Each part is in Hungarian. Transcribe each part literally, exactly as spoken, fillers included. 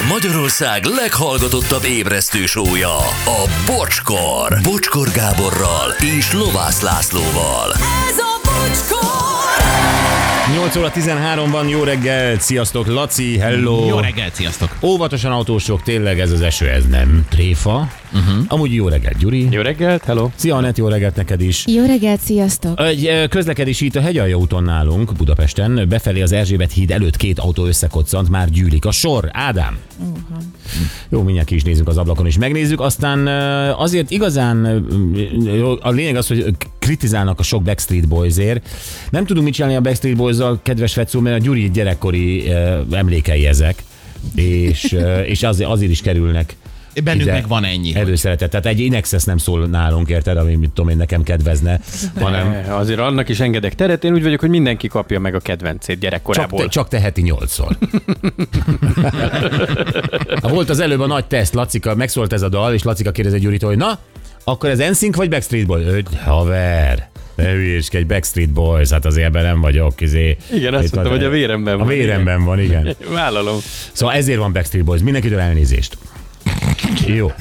Ez Magyarország leghallgatottabb ébresztő show-ja, a Bocskor. Bocskor Gáborral és Lovász Lászlóval. Ez a Bocskor! nyolc óra tizenhárom van, jó reggel, sziasztok, Laci, hello. Jó reggel, sziasztok. Óvatosan autósok, tényleg ez az eső, ez nem tréfa. Uh-huh. Amúgy jó reggelt, Gyuri. Jó reggelt, hello. Szia, Anett, jó reggelt neked is. Jó reggelt, sziasztok. Egy közlekedési itt a Hegyalja úton nálunk, Budapesten, befelé az Erzsébet híd előtt két autó összekoccant, már gyűlik a sor. Ádám. Uh-huh. Jó, mindjárt ki is nézzünk az ablakon, és megnézzük. Aztán azért igazán a lényeg az, hogy kritizálnak a sok Backstreet Boysért. Nem tudunk mit csinálni a Backstreet Boyssal, kedves Fecó, mert a Gyuri gyerekkori emlékei ezek, és, és azért, azért is kerülnek. Bennünk meg van ennyi. Előszeretet. Tehát egy Inexes nem szól nálunk, érted, ami mit tudom én, nekem kedvezne. Hanem... Azért annak is engedek teret, én úgy vagyok, hogy mindenki kapja meg a kedvencét gyerekkorából. Csak, te, csak teheti nyolcszor. Volt az előbb a nagy teszt, Lacika, megszólt ez a dal, és Lacika kérdezi Gyuritól, hogy na, akkor ez en szync vagy Backstreet Boys? Öt, haver, ne hülyéskedj, Backstreet Boys, hát azért ebben nem vagyok. Izé. Igen, azt mondtam, hogy a véremben van. A véremben van, igen. Vállalom. Szóval ezért van Backstreet Boys, mindenkitől elnézést. Jó.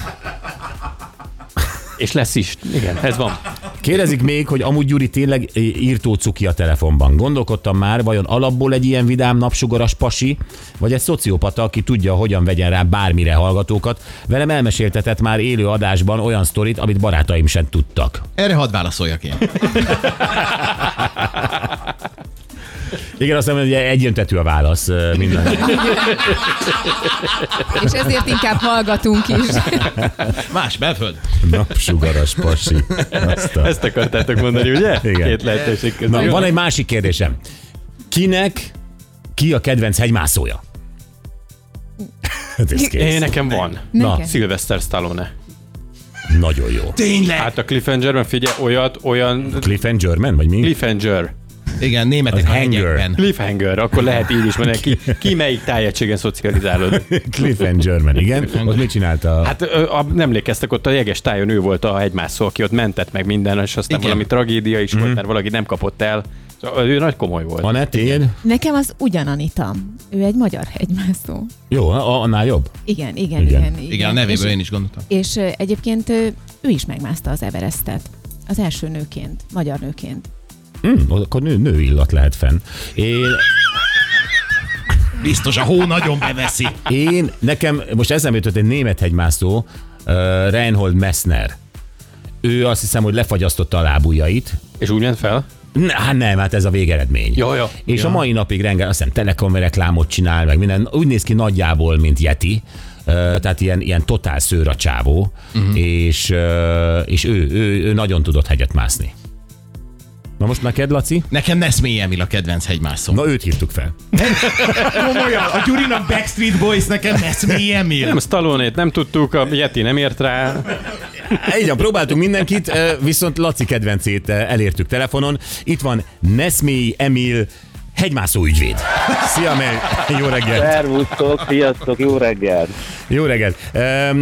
És lesz is. Igen, ez van. Kérdezik még, hogy amúgy Gyuri tényleg írtó cuki a telefonban. Gondolkodtam már, vajon alapból egy ilyen vidám napsugaras pasi, vagy egy szociopata, aki tudja, hogyan vegyen rá bármire hallgatókat. Velem elmeséltetett már élő adásban olyan sztorit, amit barátaim sem tudtak. Erre hadd válaszoljak én. Igen, azt mondom, hogy egyöntetű a válasz minden. És ezért inkább hallgatunk is. Más, belföld. Napsugaras pasi. Aztán. Ezt akartátok mondani, ugye? Igen. Két lehetőség közül. Na, van egy másik kérdésem. Kinek, ki a kedvenc hegymászója? Én nekem van. Na, Sylvester Stallone. Nagyon jó. Tényleg? Hát a Cliffhangerben figyelj, olyat, olyan... Cliffhangerben, vagy mi? Cliffhanger. Igen, németek a hegyekben. Cliffhanger, akkor lehet így is menni. Ki, ki melyik tájegységen szocializálod? Cliffhanger, igen. Ott mit csinálta? Hát a, a, nem lékeztek, ott a jeges tájon ő volt a hegymászó, aki ott mentett meg minden, és aztán igen. Valami tragédia is mm. volt, mert valaki nem kapott el. Ő nagy komoly volt. Anett, igen. Nekem az ugyananitam. Ő egy magyar hegymászó. Jó, annál jobb? Igen, igen, igen. Igen, igen. igen a nevéből és, én is gondoltam. És egyébként ő is megmászta az Everestet. Az első nőként, magyar nőként. Mm, akkor nő, nő illat lehet fenn. Én... Biztos a hó nagyon beveszi. Én, nekem, most eszembe jutott egy német hegymászó, uh, Reinhold Messner. Ő azt hiszem, hogy lefagyasztotta a lábujjait. És úgy ment fel? Hát nem, hát ez a végeredmény. Jó, jó. És jó. A mai napig rengeteg, azt hiszem, Telekom reklámot csinál, meg minden. Úgy néz ki nagyjából, mint Yeti. Tehát ilyen, ilyen totál szőr a csávó. Uh-huh. És, és ő, ő, ő nagyon tudott hegyet mászni. Na most neked, Laci? Nekem Nesmí Emil a kedvenc hegymászom. Na őt hívtuk fel. Komolyan, a Gyurinak Backstreet Boys, nekem Nesmí Emil. Nem, Stallone-t nem tudtuk, a Yeti nem ért rá. Így van, próbáltunk mindenkit, viszont Laci kedvencét elértük telefonon. Itt van Nesmí Emil, hegymászó ügyvéd. Szia, meg! Jó reggelt! Szervusztok, sziasztok, jó reggelt! Jó reggelt!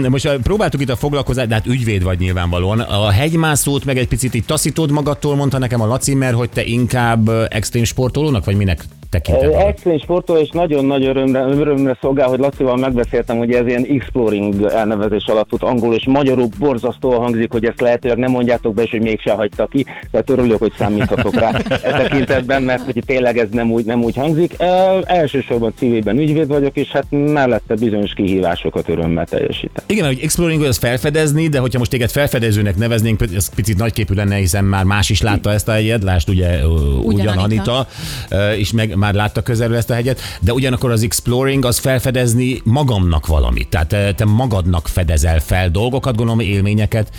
Most próbáltuk itt a foglalkozást, de hát ügyvéd vagy nyilvánvalóan. A hegymászót meg egy picit így taszítod magadtól, mondta nekem a Laci, mert hogy te inkább extrém sportolónak, vagy minek tekinted? Extrém sportoló, és nagyon-nagyon örömre, örömre szolgál, hogy Lacival megbeszéltem, hogy ez ilyen exploring elnevezés alatt fut angolul, és magyarul borzasztóan hangzik, hogy ezt lehetőleg nem mondjátok be, és hogy mégse hagyta ki, tehát örülök, hogy számíthatok rá e tekintetben, mert hogy tényleg ez nem úgy, nem úgy hangzik. E, elsősorban civilben ügyvéd vagyok, és hát mellette bizonyos kihívásokat örömmel teljesítem. Igen, hogy exploring az felfedezni, de hogyha most téged felfedezőnek neveznénk, ez picit nagyképű lenne, hiszen már más is látta ezt a hegyet, lásd ugye ugyan Anita, és meg már látta közelről ezt a hegyet, de ugyanakkor az exploring, az felfedezni magamnak valamit. Tehát te magadnak fedezel fel dolgokat, gondolom, élményeket,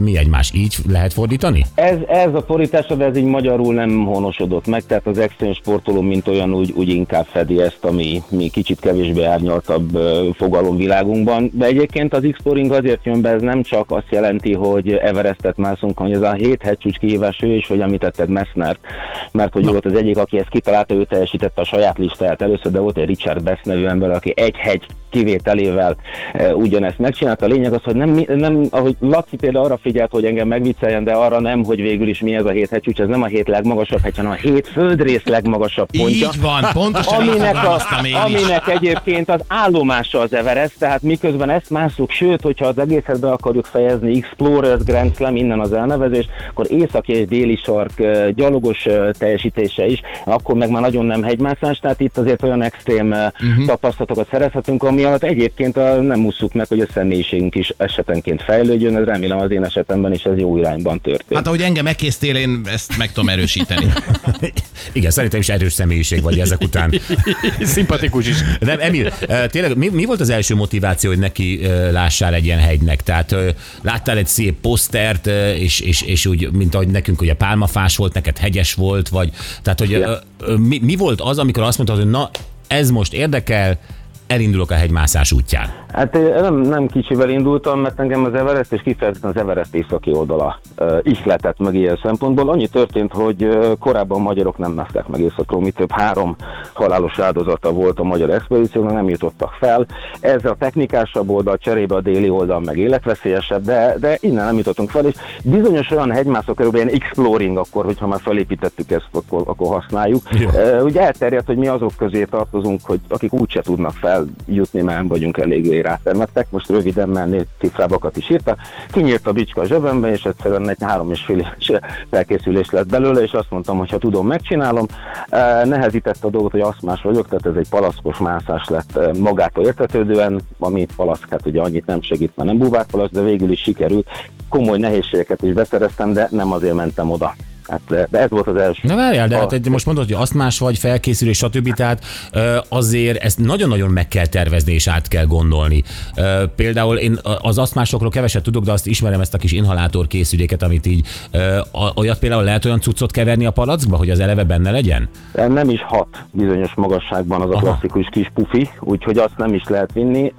mi egymás. Így lehet fordítani? Ez, ez a fordítása, de ez így magyarul nem honosodott meg, tehát az extrém sportoló, mint olyan, úgy, úgy inkább fedi ezt, ami mi kicsit kevésbé árnyaltabb fogalomvilágunkban. De egyébként az exploring azért jön be, ez nem csak azt jelenti, hogy Everestet mászunk, hanem ez a hét hegycsúcs kihívás ő is, hogy említetted Messnert, mert hogy volt az egyik, aki ezt kitalálta, ő teljesítette a saját listáját először, de volt egy Richard Best nevű ember, aki egy hegy kivételével ugyanezt megcsinálta. A lényeg az, hogy nem, nem, ahogy Laci például arra figyelt, hogy engem megvicceljen, de arra nem, hogy végül is mi ez a hét hegycsúcs, ez nem a hét legmagasabb hegy, hanem a hét földrész legmagasabb pontja. Így van, pontosan aminek, a, aminek egyébként az állomása az Everest, tehát miközben ezt másszuk, sőt, hogyha az egészet be akarjuk fejezni, Explorers Grand Slam, innen az elnevezés, akkor északi és déli sark gyalogos teljesítése is, akkor meg már nagyon nem hegymászás, tehát itt azért olyan extrém uh-huh. tapasztalatokat szerezhetünk, ami alatt egyébként a, nem musszuk meg, hogy a személyiségünk is esetenként fejlődjön, ez remélem az én esetemben is ez jó irányban történt. Hát ahogy engem megkésztél, én ezt meg tudom erősíteni. Igen, szerintem is erős személyiség vagy ezek után. Szimpatikus is. Nem, Emil, tényleg mi, mi volt az első motiváció, hogy neki lássál egy ilyen hegynek? Tehát láttál egy szép posztert, és, és, és úgy, mint ahogy nekünk, hogy a pálmafás volt, neked hegyes volt, vagy tehát, hogy ja. mi, mi volt az, amikor azt mondtad, hogy na, ez most érdekel, elindulok a hegymászás útján? Hát nem, nem kicsivel indultam, mert engem az Everest és kifejezetten az Everest északi oldala uh, ihletett meg ilyen szempontból. Annyi történt, hogy uh, korábban a magyarok nem mászták meg északról, mi több három halálos áldozata volt a magyar expedíciónak, nem jutottak fel. Ez a technikásabb oldal, cserébe a déli oldal meg életveszélyesebb, de, de innen nem jutottunk fel, és bizonyos olyan hegymászok, körülbelül ilyen exploring akkor, hogyha már felépítettük ezt, akkor, akkor használjuk. Uh, ugye elterjedt, hogy mi azok közé tartozunk, hogy akik úgyse tudnak fel jutni, már nem vagyunk eléggé rátermettek. Most röviden menni cifrábakat is írta. Kinyílt a bicska a zsebembe, és egyszerűen egy három és fél éves felkészülés lett belőle, és azt mondtam, hogy ha tudom, megcsinálom. Nehezített a dolgot, hogy asztmás vagyok, tehát ez egy palaszkos mászás lett magától értetődően, ami palaszk, hát ugye annyit nem segít, már nem búvár palaszk, de végül is sikerült. Komoly nehézségeket is beszereztem, de nem azért mentem oda. Hát, de ez volt az első. Na várjál, de a... hát most mondod, hogy asztmás vagy, felkészülés, stb. Tehát azért ezt nagyon-nagyon meg kell tervezni és át kell gondolni. Például én az asztmásokról keveset tudok, de azt ismerem, ezt a kis inhalátor készüléket, amit így olyat például lehet olyan cuccot keverni a palackba, hogy az eleve benne legyen? Nem is hat bizonyos magasságban az a Aha. klasszikus kis pufi, úgyhogy azt nem is lehet vinni.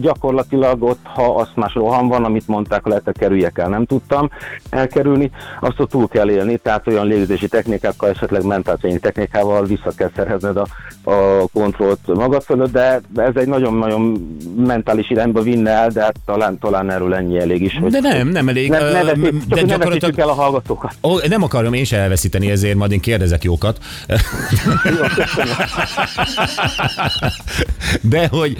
Gyakorlatilag ott, ha asztmás roham van, amit mondták, lehet, kerüljek el, nem tudtam elkerülni, azt ott túl kell élni, tehát olyan légzési technikákkal, esetleg mentálsényi technikával vissza kell szerezned a, a kontrollt magad fölött, de ez egy nagyon-nagyon mentális irányba vinne el, de hát talán, talán erről ennyi elég is. De nem, nem elég. Ne, ne veszik, de csak ne veszítjük el a hallgatókat. Ó, nem akarom én se elveszíteni, ezért majd én kérdezek jókat. de, hogy,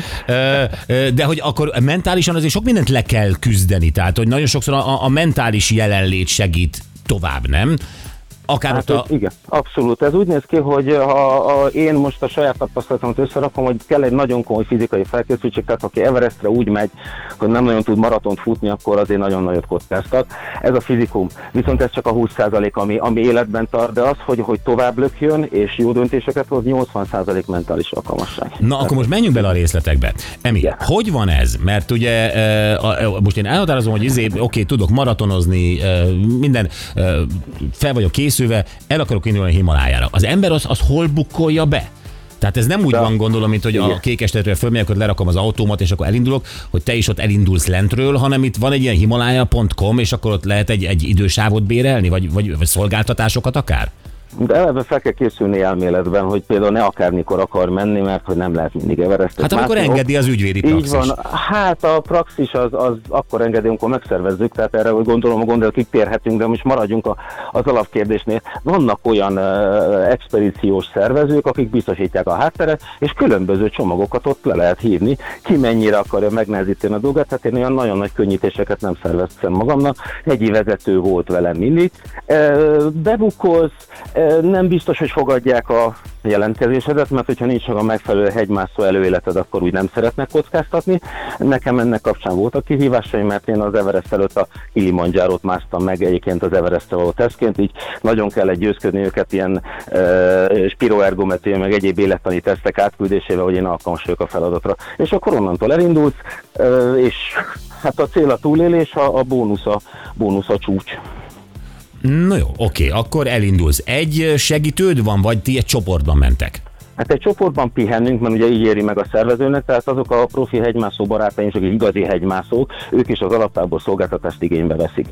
de hogy akkor mentálisan azért sok mindent le kell küzdeni, tehát hogy nagyon sokszor a, a mentális jelenlét segít tovább, nem? Akár hát, a... Igen, abszolút. Ez úgy néz ki, hogy ha, ha én most a saját tapasztalatomat összerakom, hogy kell egy nagyon komoly fizikai felkészültség, tehát aki Everestre úgy megy, hogy nem nagyon tud maratont futni, akkor azért nagyon nagyot kockáztat. Ez a fizikum. Viszont ez csak a húsz százalék, ami, ami életben tart, de az, hogy, hogy tovább lökjön és jó döntéseket hoz, nyolcvan százalék mentális alkalmasság. Na, akkor most menjünk bele a részletekbe. Emi, yeah. hogy van ez? Mert ugye most én elhatározom, hogy izé, oké, okay, tudok maratonozni, minden, fel vagyok készül, el akarok indulni a Himalájára. Az ember az, az hol bukkolja be? Tehát ez nem úgy de. Van, gondolom, mint hogy igen. a Kékestetről fölmegyek, hogy lerakom az autómat, és akkor elindulok, hogy te is ott elindulsz lentről, hanem itt van egy ilyen himalája pont com, és akkor ott lehet egy, egy idősávot bérelni, vagy, vagy, vagy szolgáltatásokat akár? De eleve fel kell készülni elméletben, hogy például ne akármikor akar menni, mert hogy nem lehet mindig Everestet. Hát amikor másnap, engedi az ügyvédi praxis. Így van. Hát a praxis az, az akkor engedi, amikor megszervezzük, tehát erre úgy gondolom, gondolom, hogy kitérhetünk, de most maradjunk a, az alapkérdésnél. Vannak olyan uh, expedíciós szervezők, akik biztosítják a hátteret, és különböző csomagokat ott le lehet hívni, ki mennyire akarja megnehezíteni a dolgát, tehát én olyan nagyon nagy könnyítéseket nem szerveztem magamnak. Egy vezető volt velem mindig. Uh, bebukolsz, nem biztos, hogy fogadják a jelentkezésedet, mert hogyha nincs a megfelelő hegymászó előéleted, akkor úgy nem szeretnek kockáztatni. Nekem ennek kapcsán voltak kihívásai, mert én az Everest előtt a Kilimanjárót másztam meg egyébként az Everestre való tesztként, így nagyon kellett győzködni őket ilyen e, spiroergometria, meg egyéb élettani tesztek átküldésével, hogy én alkalmas vagyok a feladatra. És akkor onnantól elindulsz, e, és hát a cél a túlélés, a, a bónusz a, bónusz a csúcs. Na jó, oké, akkor elindulsz. Egy segítőd van, vagy ti egy csoportban mentek? Hát egy csoportban pihennünk, mert ugye így éri meg a szervezőnek, tehát azok a profi hegymászó barátaink, akik igazi hegymászók, ők is az alaptábor szolgáltatást igénybe veszik.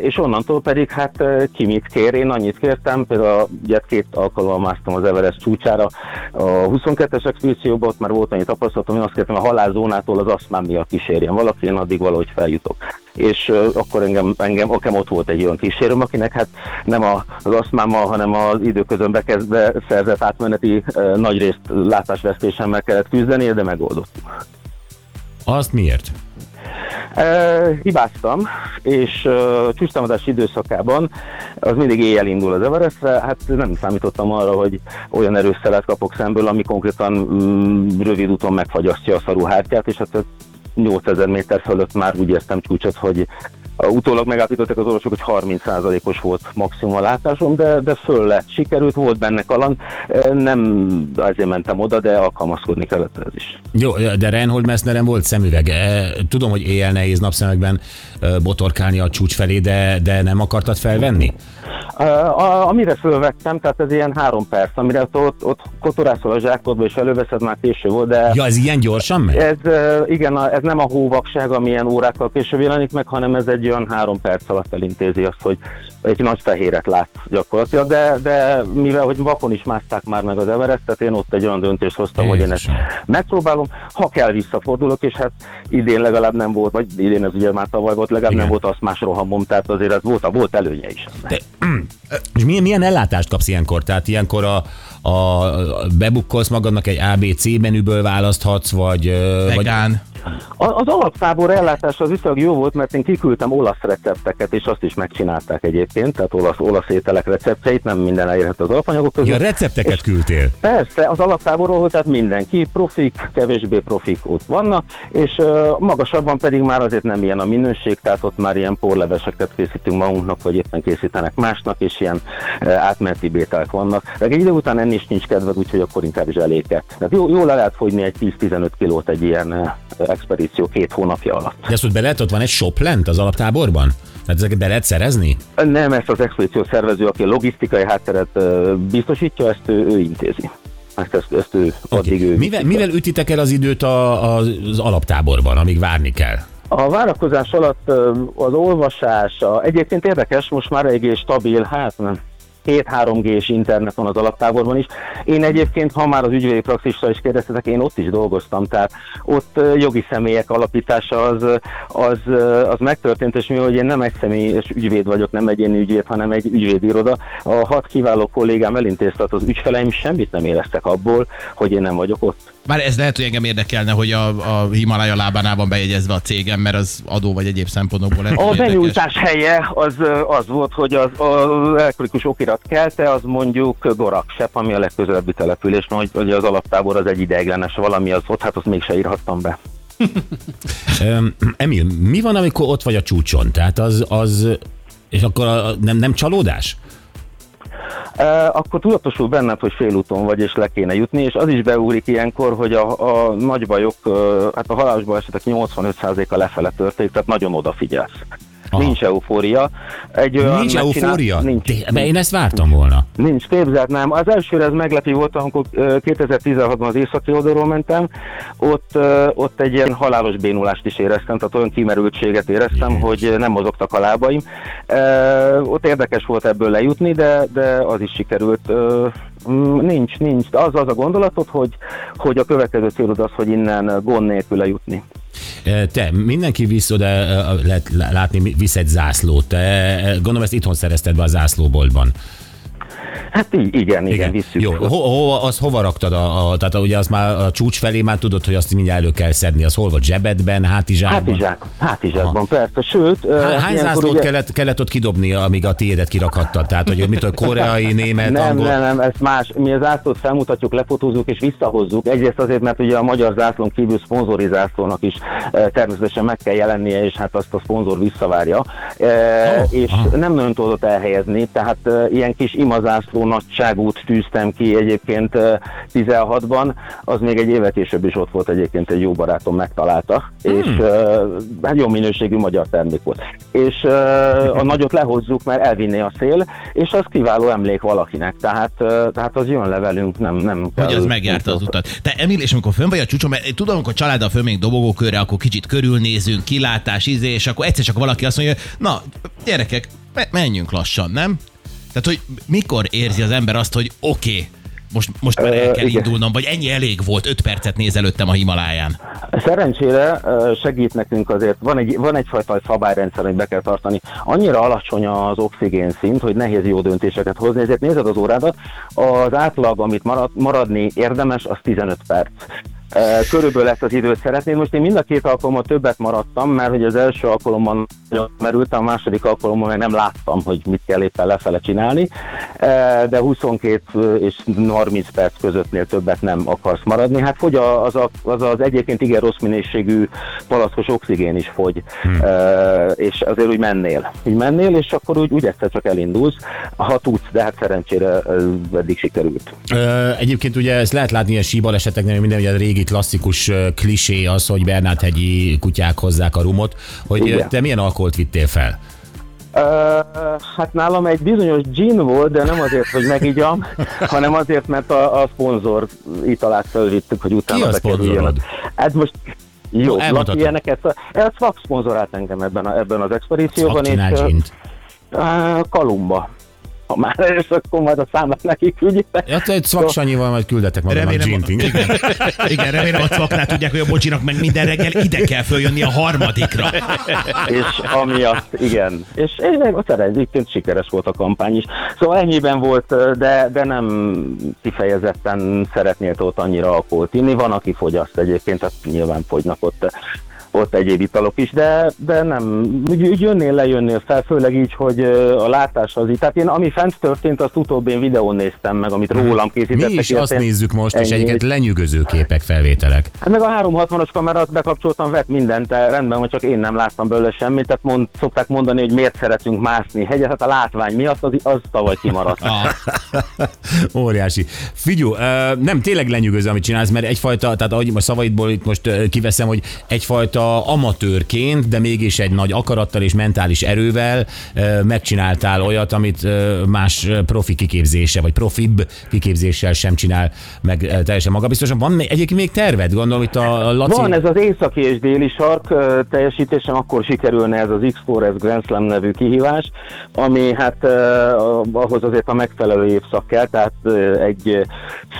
És onnantól pedig hát ki mit kér, én annyit kértem, például ugye két alkalommal másztam az Everest csúcsára, a huszonkettes expedícióban ott már volt annyi tapasztalatom, én azt kértem, a halálzónától az asztmám miatt kísérjen valaki, én addig valahogy feljutok. És akkor engem, engem okem ott volt egy olyan kísérőm, akinek hát nem az asztmámmal, hanem az időközön bekezdve szerzett átmeneti nagyrészt látásvesztésemmel kellett küzdeni, de megoldottuk. Azt miért? Uh, hibáztam, és uh, csúcstámadás időszakában az mindig éjjel indul az Everestre, hát nem számítottam arra, hogy olyan erősszelet kapok szemből, ami konkrétan mm, rövid úton megfagyasztja a szaruhártyát, és hát nyolcezer méter fölött már úgy értem csúcsot, hogy utólag megállapították az orvosok, hogy harminc százalékos volt maximum a látásom, de, de föl lett. Sikerült, volt benne kaland. Nem azért mentem oda, de alkalmazkodni kellett ez is. Jó, de Reinhold Messneren volt szemüvege. Tudom, hogy éjjel nehéz napszemekben botorkálni a csúcs felé, de, de nem akartad felvenni? A, amire fölvettem, tehát ez ilyen három perc, amire ott, ott, ott kotorászol a zsákodba és előveszed, már késő volt, de... Ja, ez ilyen gyorsan megy? Ez, igen, ez nem a hóvakság, ami ilyen órákkal később jelenik meg, hanem ez egy olyan három perc alatt elintézi azt, hogy egy nagy fehéret lát gyakorlatilag, de, de mivel, hogy vakon is mászták már meg az Everestet, én ott egy olyan döntést hoztam, Jézus. Hogy én ezt megpróbálom, ha kell visszafordulok, és hát idén legalább nem volt, vagy idén ez ugye már tavaly volt, legalább igen. Nem volt azt más rohamom, tehát azért ez volt, volt előnye is. De, és milyen, milyen ellátást kapsz ilyenkor? Tehát ilyenkor a, a, a bebukkolsz magadnak egy á bé cé menüből választhatsz, vagy... Vegán. Vagy... Az alaptábor ellátása az viszonylag jó volt, mert én kiküldtem olasz recepteket, és azt is megcsinálták egyébként, tehát olasz, olasz ételek receptjeit, nem minden elérhető az alapanyagok között. Ja, recepteket küldtél? Persze, az alaptáborról, tehát mindenki, profik, kevésbé profik ott vannak, és uh, magasabban pedig már azért nem ilyen a minőség, tehát ott már ilyen porleveseket készítünk magunknak, vagy éppen készítenek másnak, és ilyen uh, átmeneti bételek vannak. De egy idő után enni is nincs kedved, úgyhogy akkor inkább zseléket. Tehát jó, jól le lehet fogyni egy tíz-tizenöt kilót egy ilyen uh, expedíció két hónapja alatt. De ezt ott be lehet, ott van egy shop lent az alaptáborban? Tehát ezeket be lehet szerezni? Nem, ezt az expedíció szervező, aki a logisztikai hátteret biztosítja, ezt ő, ő intézi. Ezt, ezt, ezt ő, okay. addig ő mivel, mivel ütitek el az időt a, a, az alaptáborban, amíg várni kell? A várakozás alatt az olvasása egyébként érdekes, most már eléggé stabil, hát nem. két-három gés internet van az alaptáborban is. Én egyébként, ha már az ügyvédi praxissal is kérdeztetek, én ott is dolgoztam, tehát ott jogi személyek alapítása az, az, az megtörtént, és mivel én nem egy személyes ügyvéd vagyok, nem egyéni ügyvéd, hanem egy ügyvédiroda. A hat kiváló kollégám elintézte, az ügyfeleim semmit nem éreztek abból, hogy én nem vagyok ott. Már ez lehet, hogy engem érdekelne, hogy a, a Himalája lábánál van bejegyezve a cégem, mert az adó vagy egyéb szempontokból lehet. A benyújtás helye az, az volt, hogy az, az elektronikus okirat kelte, az mondjuk Goraksep, ami a legközelebbi település, mert ugye az alaptábor az egy ideiglenes valami, az ott, hát azt mégse írhattam be. Emil, mi van, amikor ott vagy a csúcson? Tehát az, az és akkor a, nem, nem csalódás? Akkor tudatosul benned, hogy félúton vagy, és le kéne jutni, és az is beúrik ilyenkor, hogy a, a nagy bajok, hát a halálos balesetek nyolcvanöt százaléka lefele történik, tehát nagyon odafigyelsz. Aha. Nincs eufória. Egy olyan nincs eufória? Nincs. De én ezt vártam volna. Nincs, képzeltnám. Az elsőre ez meglepő volt, amikor kétezer-tizenhatban az északi oldalról mentem, ott, ott egy ilyen halálos bénulást is éreztem, tehát olyan kimerültséget éreztem, Jézus. Hogy nem mozogtak a lábaim. Ott érdekes volt ebből lejutni, de, de az is sikerült. Nincs, nincs. Az az a gondolatod, hogy, hogy a következő célod az, hogy innen gond nélkül lejutni. Te, mindenki visz oda, lehet látni, visz egy zászlót. Te, gondolom ezt itthon szerezted be a zászlóboltban. Hát így, igen, igen, igen, visszük. Jó, ho, ho, az hova raktad? A, a, tehát ugye azt már a csúcs felé már tudod, hogy azt mindjárt elő kell szedni. Az hol volt? Zsebedben, hátizsákban? Hátizsák, hátizsákban, persze. Sőt... Há, hány zászlót ugye... kellett, kellett ott kidobni, amíg a tiédet kirakadtad? Tehát, hogy mitől koreai, német, nem, angol... Nem, nem, nem, ez más. Mi a zászlót felmutatjuk, lefotózzuk és visszahozzuk. Egyrészt azért, mert ugye a magyar zászlón kívül szponzori zászlónak is természetesen meg kell jelennie, és hát azt a szponzor visszavárja. Oh, és ah. nem nagyon tudott elhelyezni, tehát ilyen kis imazászló László nagyságút tűztem ki egyébként tizenhatban, az még egy évvel később is ott volt egyébként, egy jó barátom megtalálta, hmm. és hát jó minőségű magyar termék volt. És a nagyot lehozzuk, mert elvinné a szél, és az kiváló emlék valakinek, tehát, tehát az jön le velünk, nem, nem kell. Hogy az megjárta az utat. Te Emil, és amikor fönn vagy a csúcson, mert tudom, amikor családdal fölmegyünk dobogókörre, akkor kicsit körülnézünk, kilátás, izé, és akkor egyszer csak valaki azt mondja, na gyerekek, menjünk lassan, nem? Tehát, hogy mikor érzi az ember azt, hogy oké, okay, most, most már el kell uh, indulnom, vagy ennyi elég volt, öt percet nézelődtem a Himaláján. Szerencsére segít nekünk azért, van, egy, van egyfajta szabályrendszer, amit be kell tartani. Annyira alacsony az oxigén szint, hogy nehéz jó döntéseket hozni, ezért nézed az órádat, az átlag, amit marad, maradni érdemes, az tizenöt perc. Körülbelül ezt az időt szeretném. Most én mind a két alkalommal többet maradtam, mert hogy az első alkalommal nagyon merültem, a második alkalommal meg nem láttam, hogy mit kell éppen lefele csinálni, de huszonkét és harminc perc közöttnél többet nem akarsz maradni. Hát fogy az, a, az az egyébként igen rossz minőségű palackos oxigén is fogy, hmm. és azért úgy mennél. Úgy mennél, és akkor úgy, úgy egyszer csak elindulsz, ha tudsz, de hát szerencsére eddig sikerült. Egyébként ugye ezt lehet látni ilyen síbaleseteknél, minden ugye régi klasszikus klisé az, hogy Bernát-hegyi kutyák hozzák a rumot, hogy igen. Te milyen alkoholt vittél fel? Uh, hát nálam egy bizonyos gin volt, de nem azért, hogy megigyam, hanem azért, mert a, a szponzor italát felvittük, hogy utána ki a szponzorod? Hát most jó, Laki, ennek ezt Szvak szponzorált engem ebben, a, ebben az expedícióban. Szvak uh, Kalumba. Ha már, és akkor majd a számát nekik küldjétek. Ja, te egy Szvak Sanyival majd küldetek magam a gint. Igen. Igen, remélem a Szvaknál tudják, hogy a Bocsinak meg minden reggel ide kell följönni a harmadikra. És amiatt, igen. És egyébként sikeres volt a kampány is. Szóval ennyiben volt, de, de nem kifejezetten szeretnél ott annyira alkoholt inni. Van, aki fogyaszt egyébként, tehát nyilván fogynak ott. ott egyéb italok is, de, de nem, úgy jönnél, lejönnél fel, főleg így, hogy a látás az így. Tehát én, ami fent történt, azt utóbb én videón néztem meg, amit rólam készítettek. Mi is azt nézzük most, ennyi. És egyiket lenyűgöző képek, felvételek. Hát meg a háromszázhatvanas kamerát bekapcsoltam, vett mindent, rendben, hogy csak én nem láttam belőle semmit, tehát mond, szokták mondani, hogy miért szeretünk mászni hegyet, hát a látvány miatt az, az tavaly kimaradt. Óriási. Figyú, nem tényleg lenyűgöző, amit csinálsz, mert egyfajta, tehát ahogy a szavaidból itt most kiveszem, hogy egyfajta amatőrként, de mégis egy nagy akarattal és mentális erővel megcsináltál olyat, amit más profi kiképzése, vagy profibb kiképzéssel sem csinál meg teljesen magabiztosan. Van egyébként még terved? Gondolom itt a Laci... Van, ez az északi és déli sark teljesítésem, akkor sikerülne ez az X-Forest Grand Slam nevű kihívás, ami hát ahhoz azért a megfelelő évszak kell, tehát egy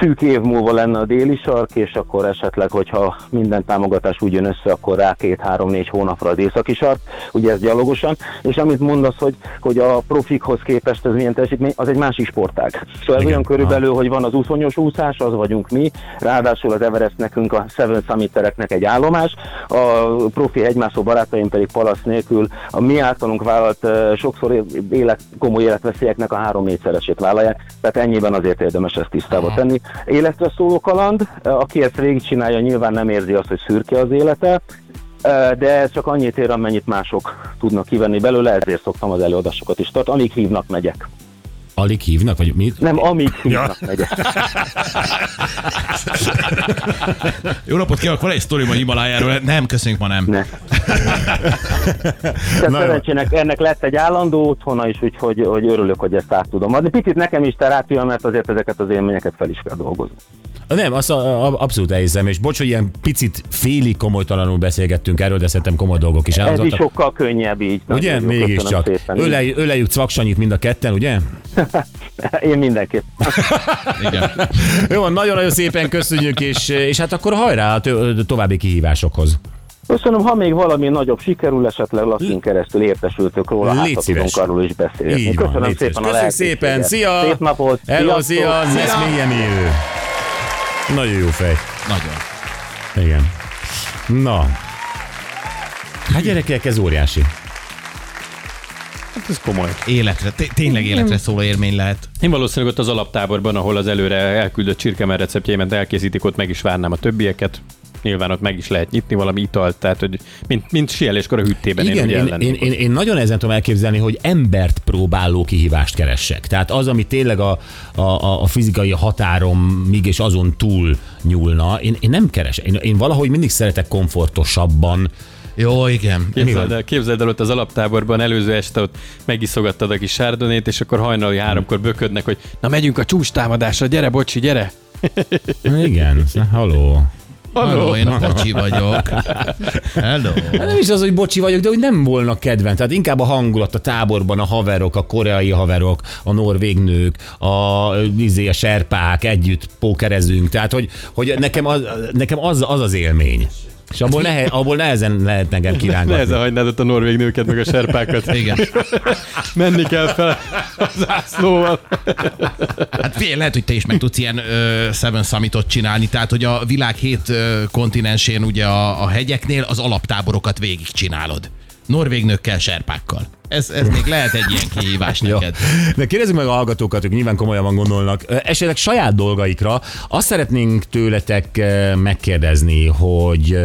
szűk év múlva lenne a déli sark, és akkor esetleg, hogyha minden támogatás úgy jön össze, akkor rá két-három-négy hónapra az északi sark, ugye ez gyalogosan, és amit mondasz, hogy, hogy a profikhoz képest ez milyen teljesítmény, az egy másik sportág. Szóval ez igen, olyan körülbelül, ha. hogy van az úszonyos úszás, az vagyunk mi, ráadásul az Everest nekünk, a Seven Summitereknek egy állomás, a profi hegymászó barátaim pedig palasz nélkül a mi általunk vállalt sokszor élet, komoly életveszélyeknek a három-négyszeresét vállalják, tehát ennyiben azért érdemes ezt tisztába tenni. Életre szóló kaland, aki ezt végigcsinálja, nyilván nem érzi azt, hogy szürke az élete, de ez csak annyit ér, amennyit mások tudnak kivenni belőle, ezért szoktam az előadásokat is tartani, amíg hívnak, megyek. Alig hívnak, vagy mit? Nem, amíg hívnak, ja. megyek. Jó napot kívánok, van egy sztorim a Himalájáról? Nem, köszönjük, ma nem. Ne. Szerencsének ennek lett egy állandó otthona is, úgyhogy hogy örülök, hogy ezt át tudom adni. Picit nekem is terápia, mert azért ezeket az élményeket fel is kell dolgozni. Nem, azt a, a, abszolút elhiszem, és bocs, hogy ilyen picit félig komolytalanul beszélgettünk erről, de szerintem komoly dolgok is elhangzottak. Ez is sokkal könnyebb így. Ugye? Mégiscsak. Ölelj, öleljük Szvak Sanyit mind a ketten, ugye? Én mindenképp. Igen. Jó, nagyon-nagyon szépen köszönjük, és, és hát akkor hajrá a további kihívásokhoz. Köszönöm, ha még valami nagyobb sikerül, esetleg Latin keresztül értesültök róla, hát a tudunk arról is beszélni. Köszönöm szépen a lehetőséget. Köszönjük szépen, szia! Szép napot! Hello, szia! Nesmí Emil! Nagyon jó fej. Nagyon. Igen. Na. Hát gyerekek, ez óriási. Hát ez komoly. Életre, tényleg életre szóló élmény lehet. Én valószínűleg ott az alaptáborban, ahol az előre elküldött csirkemell receptjeimet elkészítik, ott meg is várnám a többieket. nyilván ott meg is lehet nyitni valami italt, tehát hogy mint, mint síeléskor a hűtében. Igen, én, én, én, én, én nagyon ezen tudom elképzelni, hogy embert próbáló kihívást keressek. Tehát az, ami tényleg a, a, a fizikai határom mégis azon túl nyúlna, én, én nem keresek. Én, én valahogy mindig szeretek komfortosabban. Jó, igen. Képzeld el, képzeld el, ott az alaptáborban előző este ott megiszogattad a kis sárdonét, és akkor hajnali háromkor böködnek, hogy na megyünk a csúcstámadásra, gyere, bocsi, gyere! Igen, haló. Halló, én a bocsi vagyok. Hello. Nem is az, hogy bocsi vagyok, de hogy nem volna kedvenc. Tehát inkább a hangulat a táborban, a haverok, a koreai haverok, a norvég nők, a, izé, a serpák, együtt pókerezünk. Tehát, hogy, hogy nekem, az, nekem az, az az élmény. És abból, nehe, abból nehezen lehet nekem kirángatni. Nehezen hagynád ott a norvég nőket, meg a serpákat. Igen. Menni kell fel az ászlóval. Hát figyelj, lehet, hogy te is meg tudsz ilyen ö, Seven Summitot csinálni. Tehát, hogy a világ hét ö, kontinensén, ugye a, a hegyeknél az alaptáborokat végig csinálod. Norvég nőkkel, serpákkal. Ez, ez még lehet egy ilyen kihívás neked. De kérdezzük meg a hallgatókat, ők nyilván komolyan gondolnak. Esetleg saját dolgaikra. Azt szeretnénk tőletek megkérdezni, hogy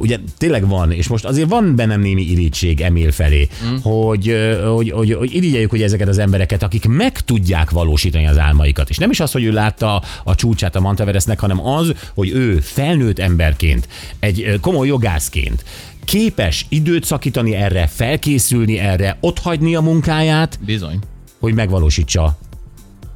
ugye tényleg van, és most azért van bennem némi irigység Emil felé, mm. hogy, hogy, hogy, hogy irigyeljük ugye ezeket az embereket, akik meg tudják valósítani az álmaikat. És nem is az, hogy ő látta a csúcsát a Mount Everestnek, hanem az, hogy ő felnőtt emberként, egy komoly jogászként képes időt szakítani erre, felkészülni erre, otthagyni a munkáját, bizony, hogy megvalósítsa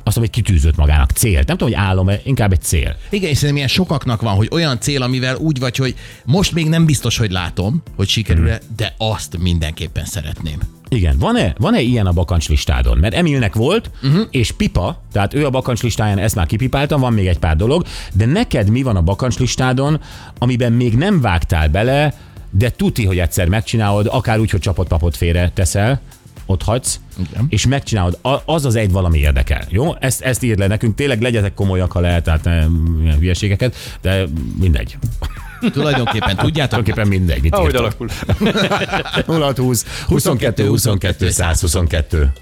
azt, amit kitűzött magának. Cél. Nem tudom, hogy álom, inkább egy cél. Igen, és szerintem ilyen sokaknak van, hogy olyan cél, amivel úgy vagy, hogy most még nem biztos, hogy látom, hogy sikerül-e, hmm. de azt mindenképpen szeretném. Igen, van-e, van-e ilyen a bakancs listádon? Mert Emilnek volt, uh-huh. és pipa, tehát ő a bakancslistáján, ezt már kipipáltam, van még egy pár dolog, de neked mi van a bakancslistádon, amiben még nem vágtál bele, de tuti, hogy egyszer megcsinálod, akár úgy, hogy csapott papot félre teszel, ott hagysz, igen. és megcsinálod. Az az egy valami érdekel, jó? Ezt, ezt írd le nekünk, tényleg legyetek komolyak, ha lehet, tehát ne, hülyeségeket, de mindegy. Tulajdonképpen tudjátok? Tulajdonképpen mindegy. Ahogy alakul. nulla hat húsz huszonkettő huszonkettő százhuszonkettő